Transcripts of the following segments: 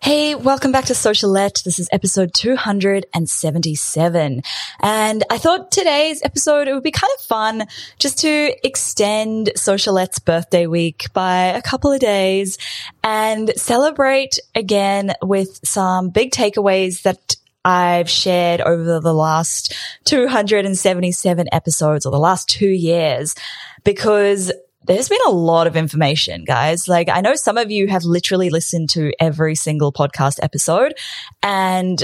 Hey, welcome back to Socialette. This is episode 277. And I thought today's episode, it would be kind of fun just to extend Socialette's birthday week by a couple of days and celebrate again with some big takeaways that I've shared over the last 277 episodes or the last 2 years, because there's been a lot of information, guys. Like, I know some of you have literally listened to every single podcast episode, and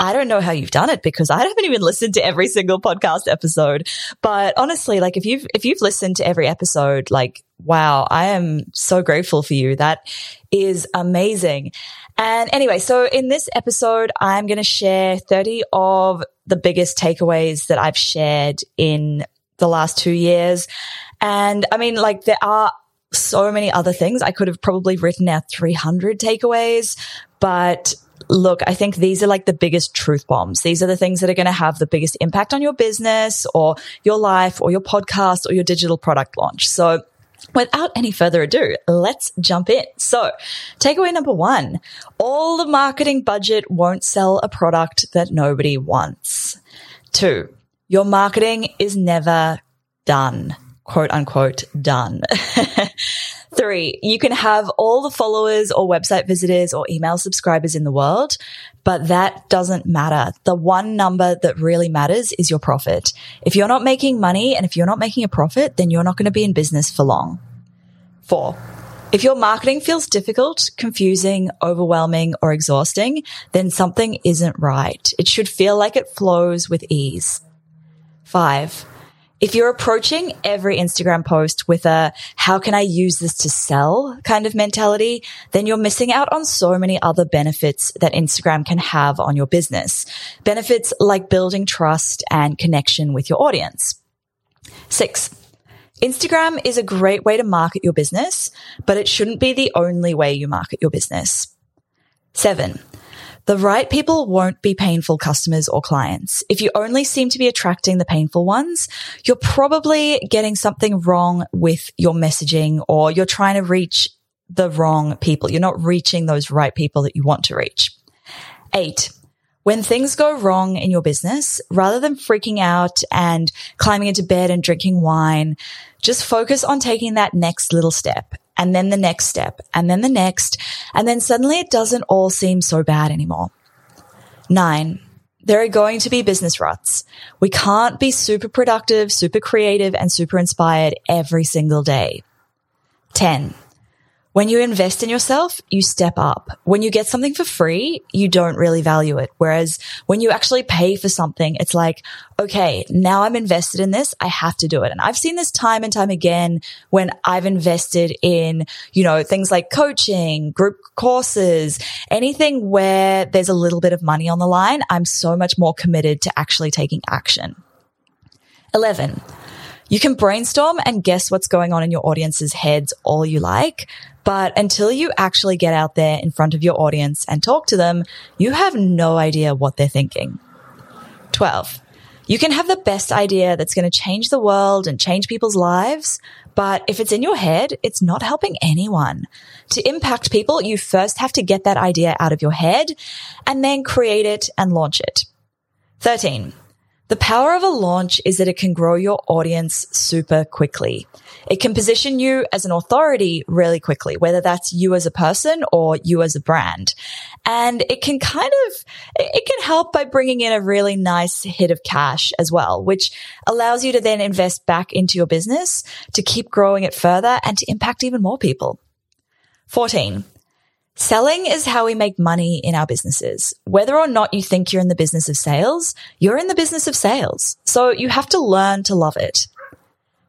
I don't know how you've done it because I haven't even listened to every single podcast episode. But honestly, like if you've listened to every episode, like, wow, I am so grateful for you. That is amazing. And anyway, so in this episode, I'm going to share 30 of the biggest takeaways that I've shared in the last 2 years. And I mean, like, there are so many other things. I could have probably written out 300 takeaways, but look, I think these are like the biggest truth bombs. These are the things that are going to have the biggest impact on your business or your life or your podcast or your digital product launch. So without any further ado, let's jump in. So takeaway number one, all the marketing budget won't sell a product that nobody wants. 2, your marketing is never done, quote unquote, done. 3, you can have all the followers or website visitors or email subscribers in the world, but that doesn't matter. The one number that really matters is your profit. If you're not making money and if you're not making a profit, then you're not going to be in business for long. 4, if your marketing feels difficult, confusing, overwhelming, or exhausting, then something isn't right. It should feel like it flows with ease. 5, if you're approaching every Instagram post with a how can I use this to sell kind of mentality, then you're missing out on so many other benefits that Instagram can have on your business. Benefits like building trust and connection with your audience. 6, Instagram is a great way to market your business, but it shouldn't be the only way you market your business. 7, the right people won't be painful customers or clients. If you only seem to be attracting the painful ones, you're probably getting something wrong with your messaging, or you're trying to reach the wrong people. You're not reaching those right people that you want to reach. 8, when things go wrong in your business, rather than freaking out and climbing into bed and drinking wine, just focus on taking that next little step. And then the next step, and then the next, and then suddenly it doesn't all seem so bad anymore. 9, there are going to be business ruts. We can't be super productive, super creative, and super inspired every single day. 10, when you invest in yourself, you step up. When you get something for free, you don't really value it. Whereas when you actually pay for something, it's like, okay, now I'm invested in this. I have to do it. And I've seen this time and time again when I've invested in, you know, things like coaching, group courses, anything where there's a little bit of money on the line. I'm so much more committed to actually taking action. 11, you can brainstorm and guess what's going on in your audience's heads all you like, but until you actually get out there in front of your audience and talk to them, you have no idea what they're thinking. 12, you can have the best idea that's going to change the world and change people's lives, but if it's in your head, it's not helping anyone. To impact people, you first have to get that idea out of your head and then create it and launch it. 13, the power of a launch is that it can grow your audience super quickly. It can position you as an authority really quickly, whether that's you as a person or you as a brand. And it can it can help by bringing in a really nice hit of cash as well, which allows you to then invest back into your business to keep growing it further and to impact even more people. 14, selling is how we make money in our businesses. Whether or not you think you're in the business of sales, you're in the business of sales. So you have to learn to love it.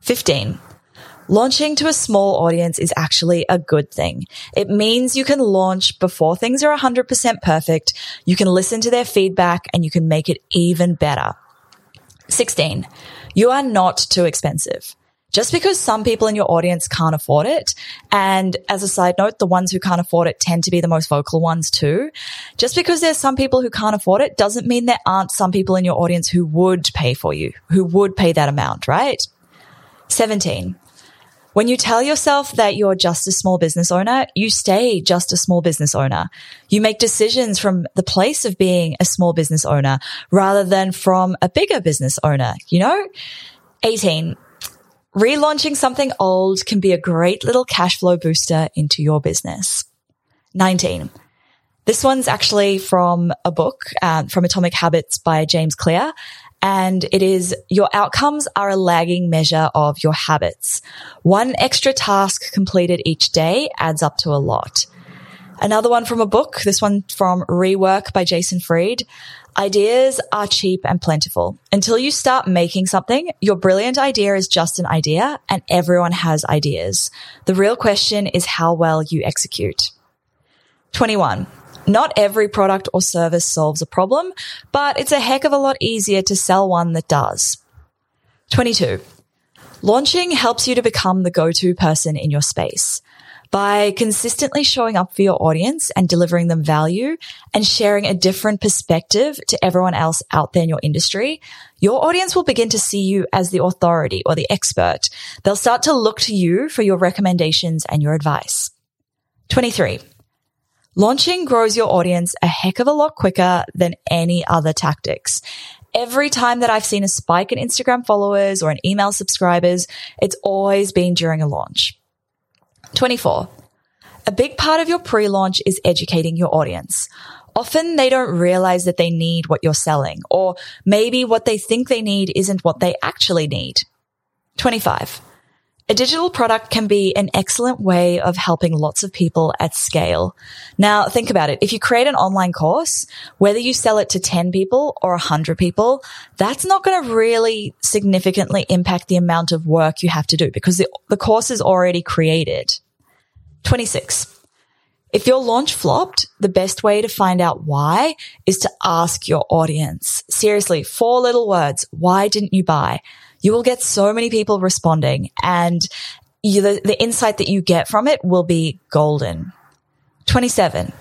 15. Launching to a small audience is actually a good thing. It means you can launch before things are 100% perfect. You can listen to their feedback and you can make it even better. 16. You are not too expensive. Just because some people in your audience can't afford it, and as a side note, the ones who can't afford it tend to be the most vocal ones too. Just because there's some people who can't afford it doesn't mean there aren't some people in your audience who would pay for you, who would pay that amount, right? 17. When you tell yourself that you're just a small business owner, you stay just a small business owner. You make decisions from the place of being a small business owner rather than from a bigger business owner, you know? 18. Relaunching something old can be a great little cash flow booster into your business. 19. This one's actually from a book, from Atomic Habits by James Clear. And it is, your outcomes are a lagging measure of your habits. One extra task completed each day adds up to a lot. Another one from a book, this one from Rework by Jason Fried. Ideas are cheap and plentiful. Until you start making something, your brilliant idea is just an idea, and everyone has ideas. The real question is how well you execute. 21. Not every product or service solves a problem, but it's a heck of a lot easier to sell one that does. 22. Launching helps you to become the go-to person in your space. By consistently showing up for your audience and delivering them value and sharing a different perspective to everyone else out there in your industry, your audience will begin to see you as the authority or the expert. They'll start to look to you for your recommendations and your advice. 23. Launching grows your audience a heck of a lot quicker than any other tactics. Every time that I've seen a spike in Instagram followers or in email subscribers, it's always been during a launch. 24. A big part of your pre-launch is educating your audience. Often they don't realize that they need what you're selling, or maybe what they think they need isn't what they actually need. 25. A digital product can be an excellent way of helping lots of people at scale. Now, think about it. If you create an online course, whether you sell it to 10 people or 100 people, that's not going to really significantly impact the amount of work you have to do because the course is already created. 26. If your launch flopped, the best way to find out why is to ask your audience. Seriously, 4 little words. Why didn't you buy? You will get so many people responding, and the insight that you get from it will be golden. 27.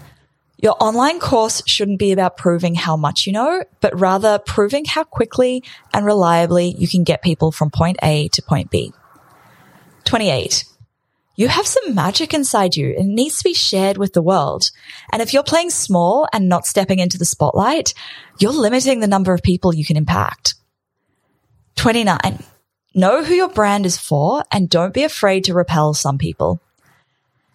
Your online course shouldn't be about proving how much you know, but rather proving how quickly and reliably you can get people from point A to point B. 28. You have some magic inside you and it needs to be shared with the world. And if you're playing small and not stepping into the spotlight, you're limiting the number of people you can impact. 29. Know who your brand is for and don't be afraid to repel some people.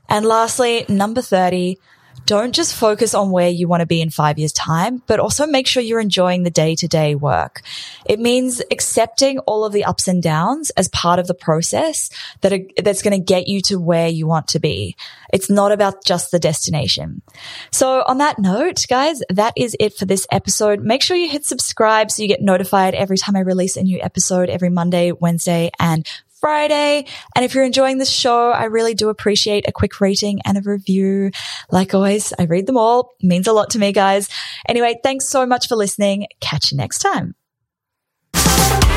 And lastly, number 30, don't just focus on where you want to be in 5 years' time, but also make sure you're enjoying the day-to-day work. It means accepting all of the ups and downs as part of the process that's going to get you to where you want to be. It's not about just the destination. So on that note, guys, that is it for this episode. Make sure you hit subscribe so you get notified every time I release a new episode every Monday, Wednesday, and Friday. And if you're enjoying this show, I really do appreciate a quick rating and a review. Like always, I read them all. It means a lot to me, guys. Anyway, thanks so much for listening. Catch you next time.